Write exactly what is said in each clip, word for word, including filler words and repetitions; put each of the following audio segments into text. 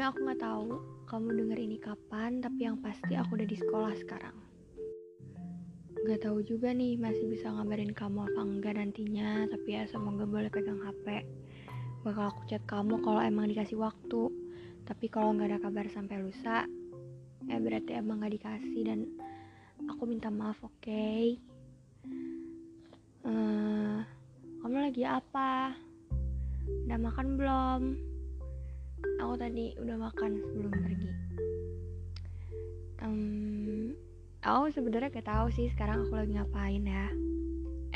sebelumnya aku gak tahu kamu denger ini kapan, tapi yang pasti aku udah di sekolah sekarang. Gak tahu juga nih masih bisa ngabarin kamu apa enggak nantinya, tapi ya semoga boleh pegang H P. Bakal aku chat kamu kalau emang dikasih waktu, tapi kalau gak ada kabar sampai lusa, ya berarti emang gak dikasih dan aku minta maaf, oke? Okay? Uh, kamu lagi apa? Udah makan belum? Aku tadi udah makan sebelum pergi. Um, aku sebenarnya gak tahu sih sekarang aku lagi ngapain ya.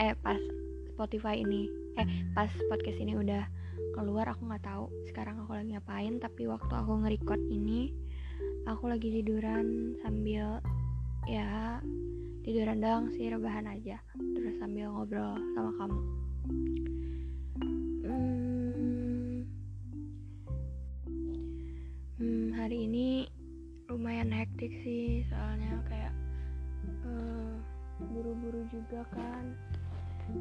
Eh pas Spotify ini, eh pas podcast ini udah keluar aku nggak tahu sekarang aku lagi ngapain. Tapi waktu aku nge-record ini, aku lagi tiduran sambil ya tiduran doang sih, rebahan aja. Terus sambil ngobrol sama kamu. Hmm, hmm hari ini lumayan hektik sih, soalnya kayak uh, buru-buru juga kan.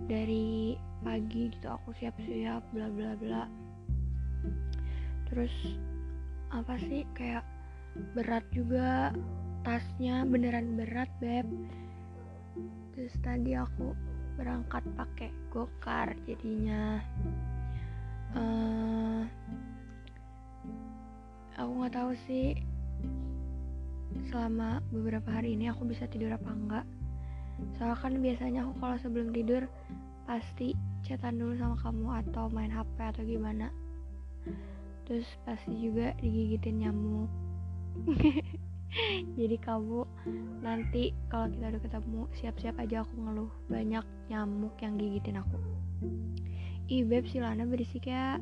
Dari pagi gitu aku siap-siap bla bla bla. Terus apa sih kayak berat juga tasnya, beneran berat beb. Terus tadi aku berangkat pakai go-kart jadinya. Uh, aku nggak tahu sih selama beberapa hari ini aku bisa tidur apa enggak. Soalnya kan biasanya aku kalau sebelum tidur pasti chatan dulu sama kamu atau main H P atau gimana. Terus pasti juga digigitin nyamuk. Jadi kamu nanti kalau kita udah ketemu siap-siap aja aku ngeluh banyak nyamuk yang gigitin aku. Ih beb, si Lana berisik ya.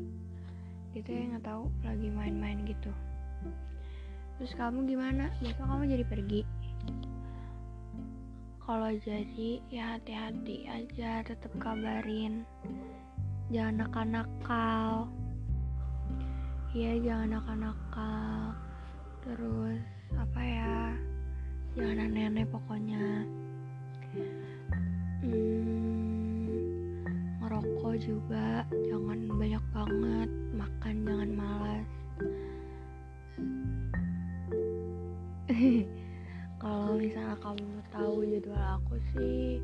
Itu ya nggak tahu lagi main-main gitu. Terus kamu gimana? Besok kamu jadi pergi? Kalau jadi ya hati-hati aja, tetap kabarin. Jangan nakal-nakal. Iya jangan nakal-nakal. Terus apa ya, jangan aneh-aneh pokoknya. hmm, ngerokok juga jangan banyak banget, makan jangan malas. Kalau misalnya kamu tahu jadwal aku sih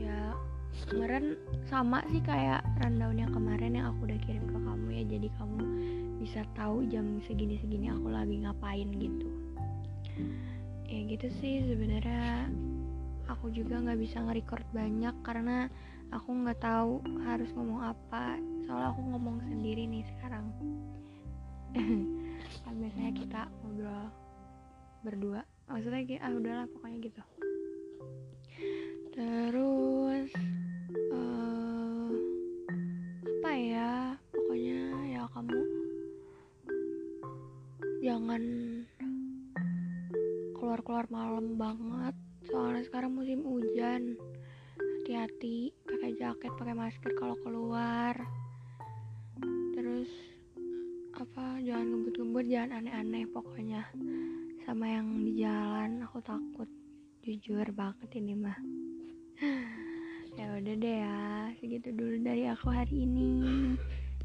ya kemarin sama sih kayak rundown yang kemarin yang aku udah kirim ke kamu ya, jadi kamu bisa tahu jam segini-segini aku lagi ngapain gitu. Ya gitu sih sebenarnya. Aku juga nggak bisa nge-record banyak karena aku nggak tahu harus ngomong apa. Soalnya aku ngomong sendiri nih sekarang. Kan biasanya kita ngobrol berdua. Maksudnya kayak ah udahlah pokoknya gitu. Terus uh, apa ya? Pokoknya ya kamu jangan keluar-keluar malam banget, soalnya sekarang musim hujan. Hati-hati, pakai jaket, pakai masker kalau keluar. Terus apa, jangan ngebut-ngebut, jangan aneh-aneh pokoknya sama yang di jalan. Aku takut jujur banget ini mah. Ya udah deh ya, segitu dulu dari aku hari ini.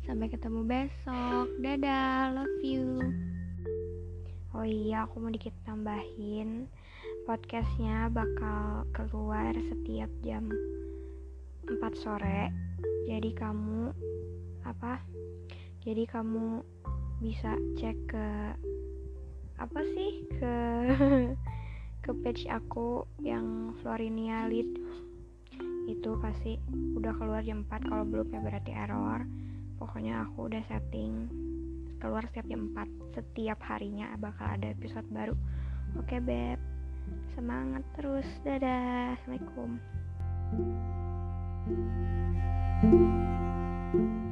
Sampai ketemu besok. Dadah, love you. Oh iya, aku mau dikit tambahin, podcastnya bakal keluar setiap jam empat sore. Jadi kamu apa? Jadi kamu bisa cek ke apa sih ke ke page aku yang Florinia Lead. Itu pasti udah keluar jam empat, kalau belum ya berarti error. Pokoknya aku udah setting keluar setiap jam empat, setiap harinya bakal ada episode baru. Oke beb, semangat terus, dadah, assalamualaikum.